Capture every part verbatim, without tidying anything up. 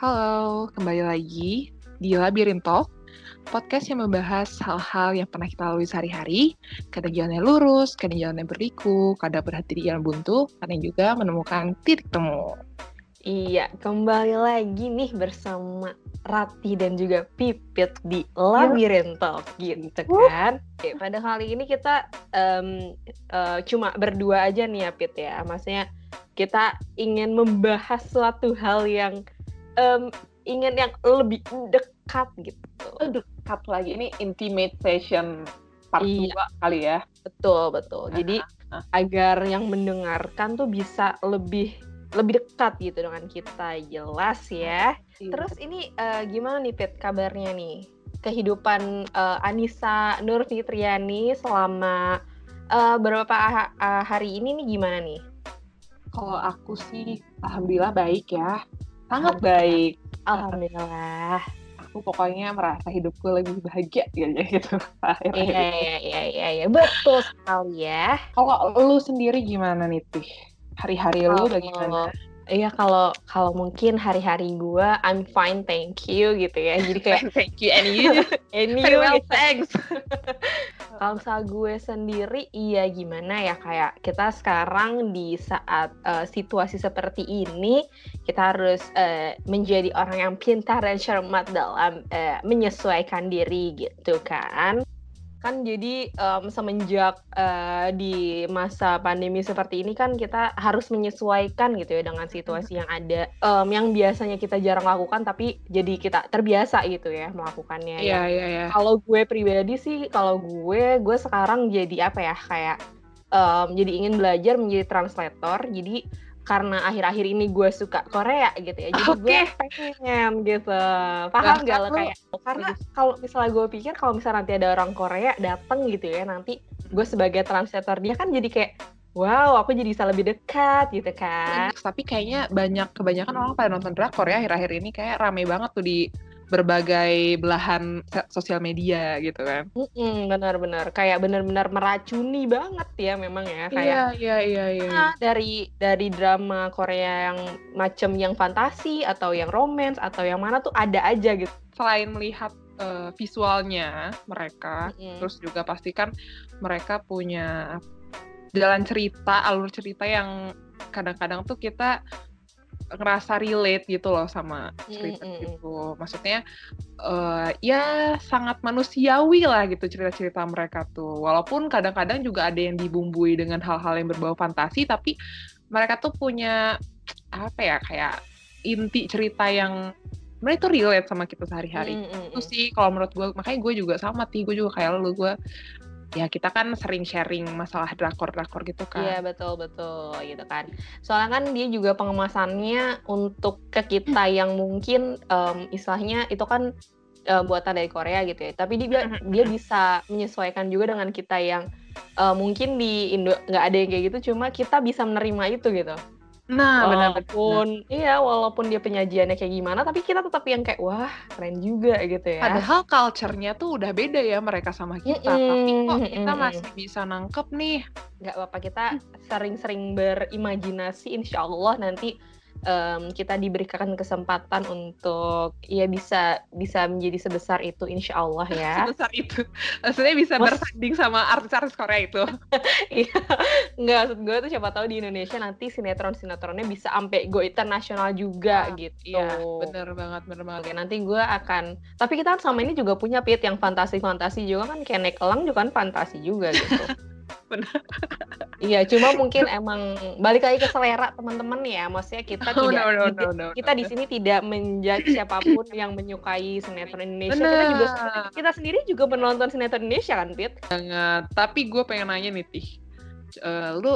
Halo, kembali lagi di Labirin Talk, podcast yang membahas hal-hal yang pernah kita lalui sehari-hari, kadang jalannya lurus, kadang jalannya berliku, kadang berhati di jalan buntu, kadang juga menemukan titik temu. Iya, kembali lagi nih bersama Rati dan juga Pipit di Labirin Talk gitu kan. Oke, pada kali ini kita um, uh, cuma berdua aja nih ya Pit ya. Maksudnya kita ingin membahas suatu hal yang um, ingin yang lebih dekat gitu. Dekat lagi, ini intimate session part iya. dua kali ya. Betul, betul. Uh-huh. Jadi uh-huh. agar yang mendengarkan tuh bisa lebih lebih dekat gitu dengan kita, jelas ya. Terus ini uh, gimana nih Pit kabarnya nih? Kehidupan uh, Anissa Nur Fitriani selama uh, beberapa ha- hari ini nih gimana nih? Kalau aku sih alhamdulillah baik ya. Sangat baik. Alhamdulillah. Aku pokoknya merasa hidupku lebih bahagia ya gitu. Iya iya iya iya ya. Betul sekali ya. Kalau lu sendiri gimana nih Tih? Hari-hari lu bagaimana? Iya, kalau kalau mungkin hari-hari gue I'm fine, thank you gitu ya. Jadi kayak thank you and you and you well, thanks. Kalau misalnya gue sendiri, iya gimana ya, kayak kita sekarang di saat uh, situasi seperti ini, kita harus uh, menjadi orang yang pintar dan cermat dalam uh, menyesuaikan diri gitu kan. Kan jadi um, semenjak uh, di masa pandemi seperti ini kan kita harus menyesuaikan gitu ya dengan situasi yang ada, um, yang biasanya kita jarang lakukan tapi jadi kita terbiasa gitu ya melakukannya. Iya, iya, iya. Kalau gue pribadi sih, kalau gue, gue sekarang jadi apa ya, kayak um, jadi ingin belajar menjadi translator. Jadi karena akhir-akhir ini gue suka Korea gitu ya, jadi okay. gue pengen gitu, paham gak lo kayak, karena kalau misalnya gue pikir kalau misalnya nanti ada orang Korea dateng gitu ya, nanti gue sebagai translator dia kan jadi kayak, wow aku jadi bisa lebih dekat gitu kan. Tapi kayaknya banyak, kebanyakan orang pada nonton drakor ya akhir-akhir ini, kayak rame banget tuh di berbagai belahan sosial media gitu kan. Mm-mm, benar-benar kayak benar-benar meracuni banget ya memang ya, kayak iya, iya, iya, iya. Ah, dari dari drama Korea yang macam yang fantasi atau yang romance atau yang mana tuh ada aja gitu. Selain melihat uh, visualnya mereka, mm-hmm. terus juga pastikan mereka punya jalan cerita, alur cerita yang kadang-kadang tuh kita ngerasa relate gitu loh sama cerita mm, mm, gitu. Maksudnya uh, ya sangat manusiawi lah gitu cerita-cerita mereka tuh. Walaupun kadang-kadang juga ada yang dibumbui dengan hal-hal yang berbau fantasi, tapi mereka tuh punya apa ya, kayak inti cerita yang sebenarnya itu relate sama kita sehari-hari. Mm, mm, itu sih kalau menurut gue, makanya gue juga sama Ti, gue juga kayak lu, gue ya kita kan sering sharing masalah drakor-drakor gitu kan. Iya betul-betul gitu kan. Soalnya kan dia juga pengemasannya untuk ke kita yang mungkin um, istilahnya itu kan uh, buatan dari Korea gitu ya. Tapi dia dia bisa menyesuaikan juga dengan kita yang uh, mungkin di Indo nggak ada yang kayak gitu, cuma kita bisa menerima itu gitu. Nah, walaupun benar-benar. Iya, walaupun dia penyajiannya kayak gimana, tapi kita tetap yang kayak wah keren juga gitu ya. Padahal culture-nya tuh udah beda ya mereka sama kita, mm-mm, tapi kok kita mm-mm. masih bisa nangkep nih. Gak apa-apa, kita sering-sering berimajinasi, insya Allah nanti um, kita diberikan kesempatan untuk ya bisa bisa menjadi sebesar itu, insya Allah ya. Sebesar itu, maksudnya bisa Mas... bersanding sama artis-artis Korea itu. Iya, nggak, maksud gue tuh siapa tahu di Indonesia nanti sinetron-sinetronnya bisa sampai go internasional juga ah, gitu. Iya, bener banget, bener banget. Oke, nanti gue akan, tapi kita kan sama ini juga punya Pit yang fantasi-fantasi juga kan, kayak Naik Elang juga kan fantasi juga gitu. Bener. Iya, cuma mungkin emang balik lagi ke selera teman-teman ya. Maksudnya kita oh, tidak no, no, no, no, kita no, no. di sini tidak menjudge siapapun yang menyukai sinetron Indonesia. Bener. Kita juga kita sendiri juga menonton sinetron Indonesia kan, Pit? Sangat. Tapi gue pengen nanya nih, Tih. Uh, lu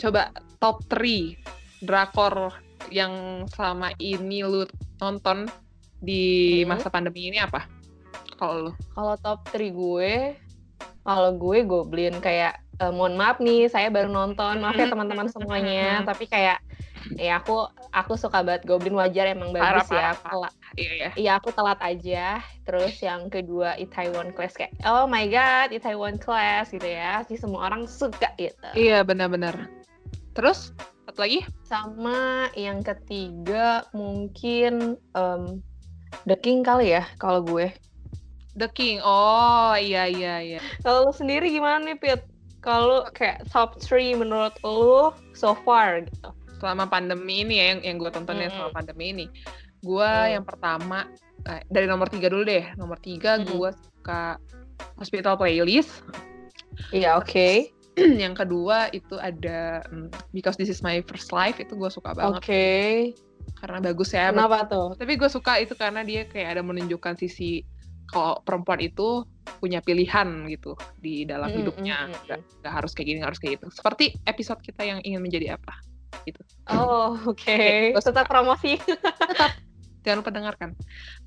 coba top tiga drakor yang selama ini lu tonton di masa hmm. pandemi ini apa? Kalau lu? Kalau top tiga gue Kalau gue Goblin, kayak eh, mohon maaf nih, saya baru nonton, maaf ya teman-teman semuanya, tapi kayak ya aku aku suka banget Goblin, wajar emang bagus parah, ya. Parah. Iya, iya. Ya aku telat aja. Terus yang kedua Itaewon Class, kayak oh my god Itaewon Class gitu ya, sih semua orang suka gitu. Iya benar-benar. Terus satu lagi? Sama yang ketiga mungkin um, The King kali ya kalau gue. The King, oh iya iya iya. Kalau lu sendiri gimana nih Pit? Kalau kayak top tiga menurut lu so far gitu? Selama pandemi ini ya, yang, yang gue tontonnya hmm. selama pandemi ini. Gue hmm. yang pertama, eh, dari nomor tiga dulu deh. Nomor tiga hmm. gue suka Hospital Playlist. Iya yeah, oke. Okay. Yang kedua itu ada um, Because This Is My First Life, itu gue suka banget. Oke. Okay. Karena bagus ya. Kenapa bagus. Tuh? Tapi gue suka itu karena dia kayak ada menunjukkan sisi kalau perempuan itu punya pilihan gitu di dalam mm, hidupnya. Mm, gak, gak harus kayak gini, gak harus kayak gitu. Seperti episode kita yang ingin menjadi apa gitu. Oh oke. Okay. Okay, tetap promosi. Tetap. Jangan lupa dengarkan.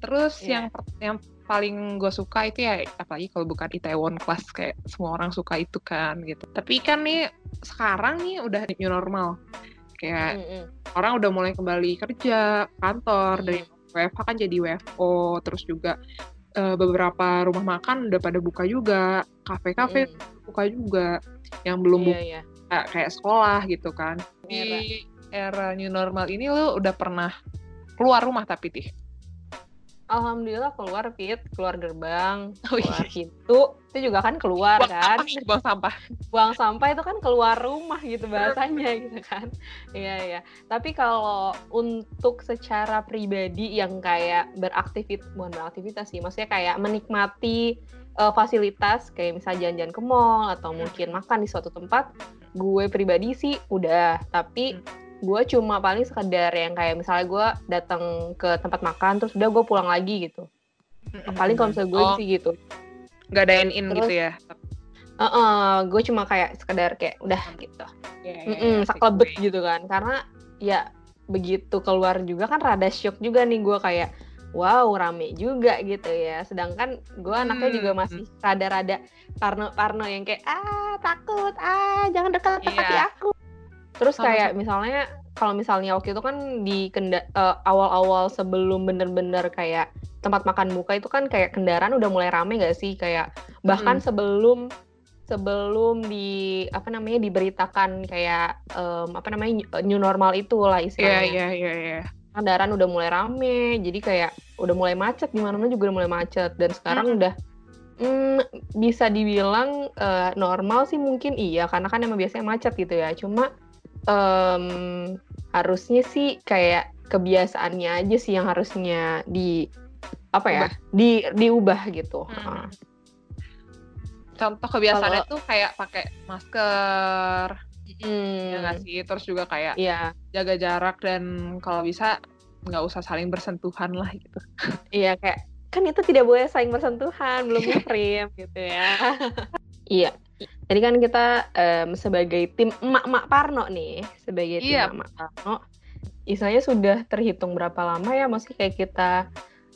Terus yeah. yang yang paling gue suka itu ya apalagi kalau bukan Itaewon Class, kayak semua orang suka itu kan gitu. Tapi kan nih sekarang nih udah new normal, kayak mm-hmm. orang udah mulai kembali kerja kantor, mm-hmm. dari W F H kan jadi W F O, terus juga uh, beberapa rumah makan udah pada buka juga, kafe-kafe mm-hmm. buka juga, yang belum yeah, buka yeah. Kayak, kayak sekolah gitu kan. Di era, era new normal ini lo udah pernah keluar rumah tapi Tih? Alhamdulillah keluar Pit, keluar gerbang, keluar pintu, itu juga kan keluar buang kan. Sampah, buang sampah. Buang sampah itu kan keluar rumah gitu bahasanya gitu kan. Iya iya. Tapi kalau untuk secara pribadi yang kayak beraktivitas, bukan beraktivitas sih, maksudnya kayak menikmati uh, fasilitas kayak misalnya jalan-jalan ke mall atau mungkin makan di suatu tempat, gue pribadi sih udah, tapi hmm. gue cuma paling sekedar yang kayak misalnya gue datang ke tempat makan terus udah gue pulang lagi gitu. Mm-hmm. Paling kalau misalnya gue oh. sih gitu. Gak ada in-in terus, gitu ya? Uh-uh, gue cuma kayak sekedar kayak udah gitu. Yeah, yeah, saklebet yeah. gitu kan. Karena ya begitu keluar juga kan rada syok juga nih gue kayak wow rame juga gitu ya. Sedangkan gue anaknya hmm. juga masih rada-rada parno-parno yang kayak ah takut, ah jangan dekat-dekat yeah. ya aku. Terus kayak misalnya, kalau misalnya waktu itu kan di kenda- uh, awal-awal sebelum bener-bener kayak tempat makan buka itu kan kayak kendaraan udah mulai rame gak sih? Kayak bahkan hmm. sebelum sebelum di, apa namanya, diberitakan kayak, um, apa namanya, new normal itulah istilahnya. Iya, iya, iya. Kendaraan udah mulai rame, jadi kayak udah mulai macet, dimana-mana juga udah mulai macet. Dan sekarang hmm. udah... Hmm, bisa dibilang uh, normal sih mungkin iya, karena kan emang biasanya macet gitu ya. Cuma um, harusnya sih kayak kebiasaannya aja sih yang harusnya di apa ya ubah. di diubah gitu. Hmm. Uh. Contoh kebiasaannya tuh kayak pakai masker, hmm. ya nggak sih. Terus juga kayak yeah. jaga jarak dan kalau bisa nggak usah saling bersentuhan lah gitu. Iya kayak. Kan itu tidak boleh saling bersentuhan, belum muhrim gitu ya. Iya. Jadi kan kita um, sebagai tim emak-emak parno nih, sebagai tim yep. emak-emak parno, istilahnya sudah terhitung berapa lama ya, maksudnya kayak kita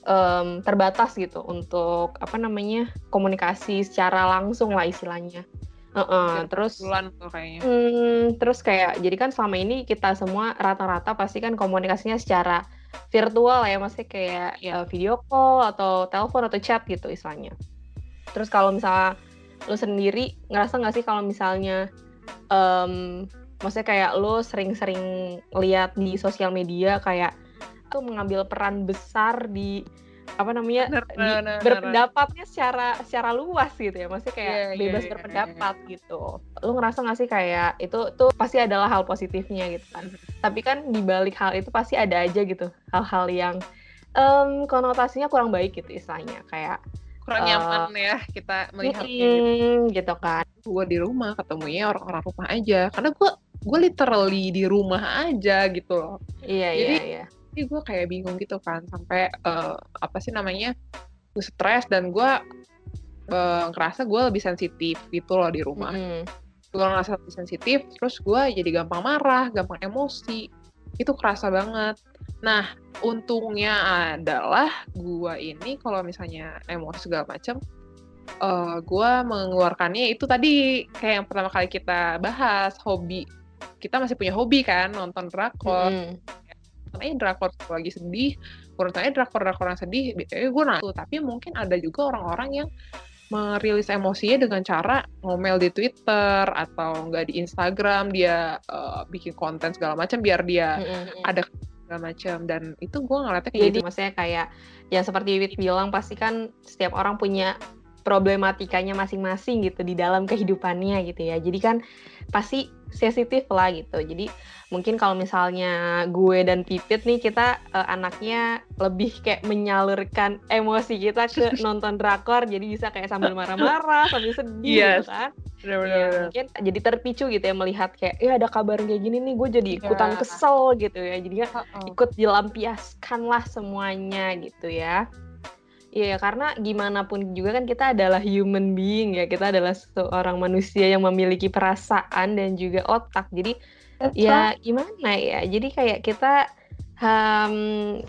um, terbatas gitu untuk apa namanya komunikasi secara langsung lah istilahnya. Uh-uh. Terus bulan tuh kayaknya. Hmm, terus kayak jadi kan selama ini kita semua rata-rata pasti kan komunikasinya secara virtual ya, maksudnya kayak ya, video call atau telepon atau chat gitu istilahnya. Terus kalau misalnya lo sendiri ngerasa nggak sih kalau misalnya, um, maksudnya kayak lo sering-sering lihat di sosial media kayak itu mengambil peran besar di apa namanya bener, di, bener, berpendapatnya bener. secara secara luas gitu ya, maksudnya kayak yeah, bebas yeah, berpendapat yeah, yeah. gitu. Lo ngerasa nggak sih kayak itu tuh pasti adalah hal positifnya gitu kan? Tapi kan dibalik hal itu pasti ada aja gitu hal-hal yang um, konotasinya kurang baik gitu istilahnya, kayak kurang uh, nyaman ya kita melihatnya mm, gitu. gitu kan. Gue di rumah ketemunya orang-orang rumah aja, karena gue gue literally di rumah aja gitu loh. Iya iya iya. Jadi gue kayak bingung gitu kan, sampai uh, apa sih namanya, gue stres dan gue uh, ngerasa gue lebih sensitif gitu loh di rumah. Mm-hmm. Gue ngerasa lebih sensitif, terus gue jadi gampang marah, gampang emosi, itu kerasa banget. Nah, untungnya adalah gue ini kalau misalnya emosi segala macam, uh, gue mengeluarkannya itu tadi kayak yang pertama kali kita bahas, hobi. Kita masih punya hobi kan, nonton drakor. Mm-hmm. Nontonnya drakor lagi sedih, nontonnya drakor-drakor yang sedih, biasanya gue nonton. Tapi mungkin ada juga orang-orang yang merilis emosinya dengan cara ngomel di Twitter atau nggak di Instagram, dia uh, bikin konten segala macam biar dia mm-hmm. ada segala macam, dan itu gue ngeliatnya kayak jadi gitu. Maksudnya kayak yang seperti Wit bilang, pasti kan setiap orang punya problematikanya masing-masing gitu di dalam kehidupannya gitu ya, jadi kan pasti sensitif lah gitu. Jadi mungkin kalau misalnya gue dan Pipit nih, kita uh, anaknya lebih kayak menyalurkan emosi kita ke nonton drakor, jadi bisa kayak sambil marah-marah sambil sedih yes. gitu kan. Ya, mungkin jadi terpicu gitu ya, melihat kayak ya ada kabar kayak gini nih, gue jadi ikutan yeah. kesel gitu ya, jadinya uh-oh. ikut dilampiaskan lah semuanya gitu ya. Iya, karena gimana pun juga kan kita adalah human being ya, kita adalah seorang manusia yang memiliki perasaan dan juga otak. Jadi that's ya right. gimana ya, jadi kayak kita um,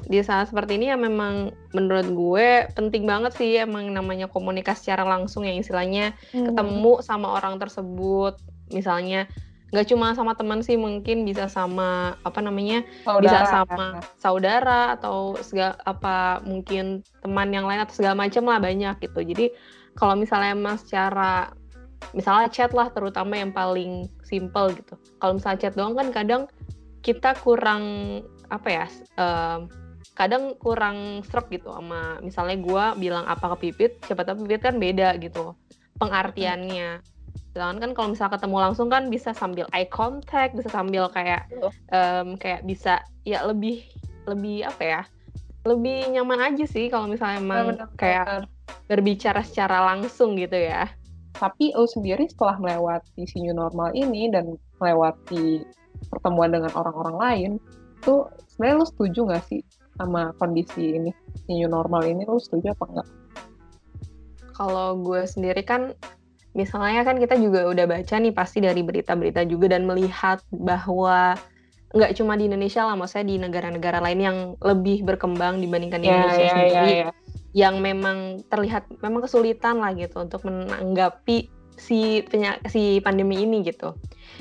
di saat seperti ini ya memang menurut gue penting banget sih emang namanya komunikasi secara langsung, yang istilahnya hmm. ketemu sama orang tersebut. Misalnya nggak cuma sama teman sih, mungkin bisa sama apa namanya saudara. Bisa sama saudara atau segala apa, mungkin teman yang lain atau segala macam lah, banyak gitu. Jadi kalau misalnya emang secara misalnya chat lah, terutama yang paling simple gitu. Kalau misalnya chat doang kan kadang kita kurang apa ya, uh, kadang kurang serap gitu sama misalnya gue bilang apa ke Pipit, siapa tahu Pipit kan beda gitu pengartiannya. Hmm. Sedangkan kan kalau misalnya ketemu langsung kan bisa sambil eye contact, bisa sambil kayak um, kayak bisa ya lebih lebih apa ya, lebih nyaman aja sih kalau misalnya emang bener, bener. kayak berbicara secara langsung gitu ya. Tapi lo sendiri setelah melewati si new normal ini dan melewati pertemuan dengan orang-orang lain, tuh sebenarnya lo setuju nggak sih sama kondisi ini, si new normal ini, lo setuju apa enggak? Kalau gue sendiri kan misalnya kan kita juga udah baca nih pasti dari berita-berita juga, dan melihat bahwa nggak cuma di Indonesia lah, maksudnya di negara-negara lain yang lebih berkembang dibandingkan yeah, Indonesia yeah, sendiri, yeah, yeah. yang memang terlihat memang kesulitan lah gitu untuk menanggapi si penya- si pandemi ini gitu.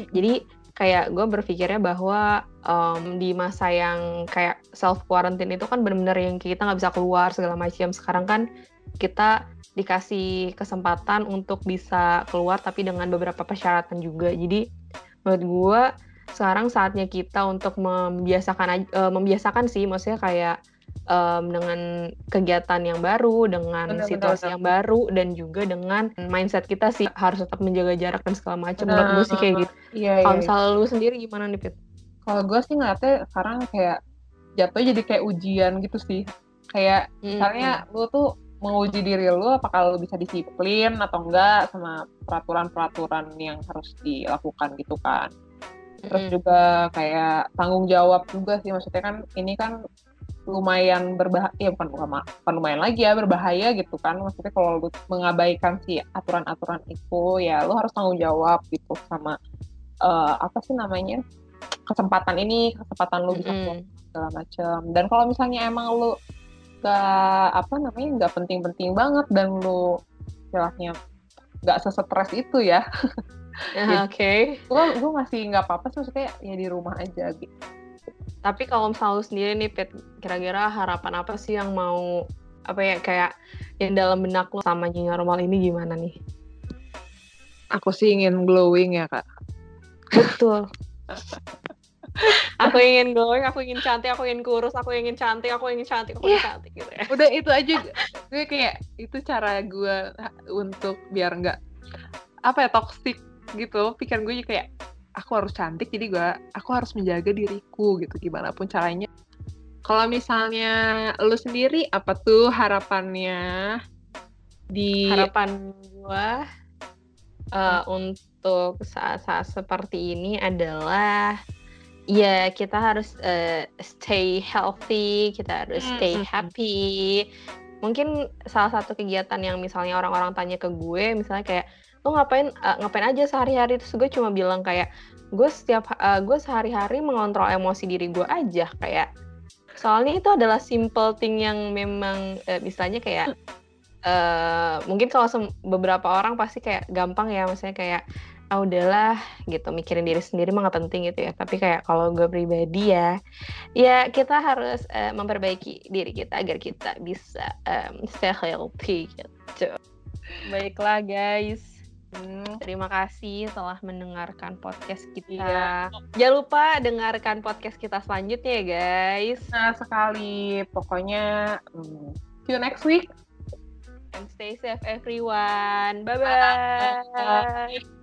Jadi kayak gue berpikirnya bahwa um, di masa yang kayak self quarantine itu kan benar-benar yang kita nggak bisa keluar segala macam. Sekarang kan kita dikasih kesempatan untuk bisa keluar tapi dengan beberapa persyaratan juga. Jadi menurut gue sekarang saatnya kita untuk membiasakan uh, membiasakan sih, maksudnya kayak um, dengan kegiatan yang baru, dengan bener, situasi bener, yang bener. baru, dan juga dengan mindset kita sih harus tetap menjaga jarak dan segala macam. Menurut gue sih kayak gitu. Iya, kalau iya, misalnya iya. lu sendiri gimana nih Pit? Kalau gue sih ngeliatnya sekarang kayak jatuhnya jadi kayak ujian gitu sih. Kayak mm-hmm. misalnya lu tuh menguji diri lu apakah lu bisa disiplin atau enggak sama peraturan-peraturan yang harus dilakukan gitu kan. Terus mm. juga kayak tanggung jawab juga sih, maksudnya kan ini kan lumayan berbahaya, ya bukan, bukan lumayan lagi ya, berbahaya gitu kan. Maksudnya kalau lu mengabaikan si aturan-aturan itu ya lu harus tanggung jawab gitu sama uh, apa sih namanya, kesempatan ini, kesempatan lu bisa mm. segala macam. Dan kalau misalnya emang lu gak apa namanya gak penting-penting banget dan lu istilahnya gak sesetres itu ya uh, oke okay. Gue masih gak apa-apa sih, maksudnya ya di rumah aja gitu. Tapi kalau misalnya lu sendiri nih Pit, kira-kira harapan apa sih yang mau apa ya kayak yang dalam benak lu sama new normal ini gimana nih? Aku sih ingin glowing ya Kak. Betul. Aku ingin glowing, aku ingin cantik, aku ingin kurus, aku ingin cantik, aku ingin cantik, aku ingin yeah. cantik gitu ya. Udah itu aja, gue kayak itu cara gue untuk biar nggak apa ya toksik gitu. Pikiran gue juga kayak aku harus cantik, jadi gue aku harus menjaga diriku gitu gimana pun caranya. Kalau misalnya lu sendiri apa tuh harapannya? Di harapan gue uh, untuk saat-saat seperti ini adalah ya, kita harus uh, stay healthy, kita harus stay happy. Mungkin salah satu kegiatan yang misalnya orang-orang tanya ke gue, misalnya kayak, lo ngapain uh, ngapain aja sehari-hari? Terus gue cuma bilang kayak, gue setiap uh, gue sehari-hari mengontrol emosi diri gue aja kayak. Soalnya itu adalah simple thing yang memang uh, misalnya kayak. Uh, mungkin kalau se- beberapa orang pasti kayak gampang ya, misalnya kayak ah udahlah gitu, mikirin diri sendiri mah gak penting gitu ya. Tapi kayak kalau gue pribadi ya, ya kita harus uh, memperbaiki diri kita agar kita bisa um, stay healthy gitu. Baiklah guys, hmm, terima kasih telah mendengarkan podcast kita. Iya. Jangan lupa dengarkan podcast kita selanjutnya ya guys. Nah sekali, pokoknya hmm, see you next week. And stay safe everyone. Bye bye.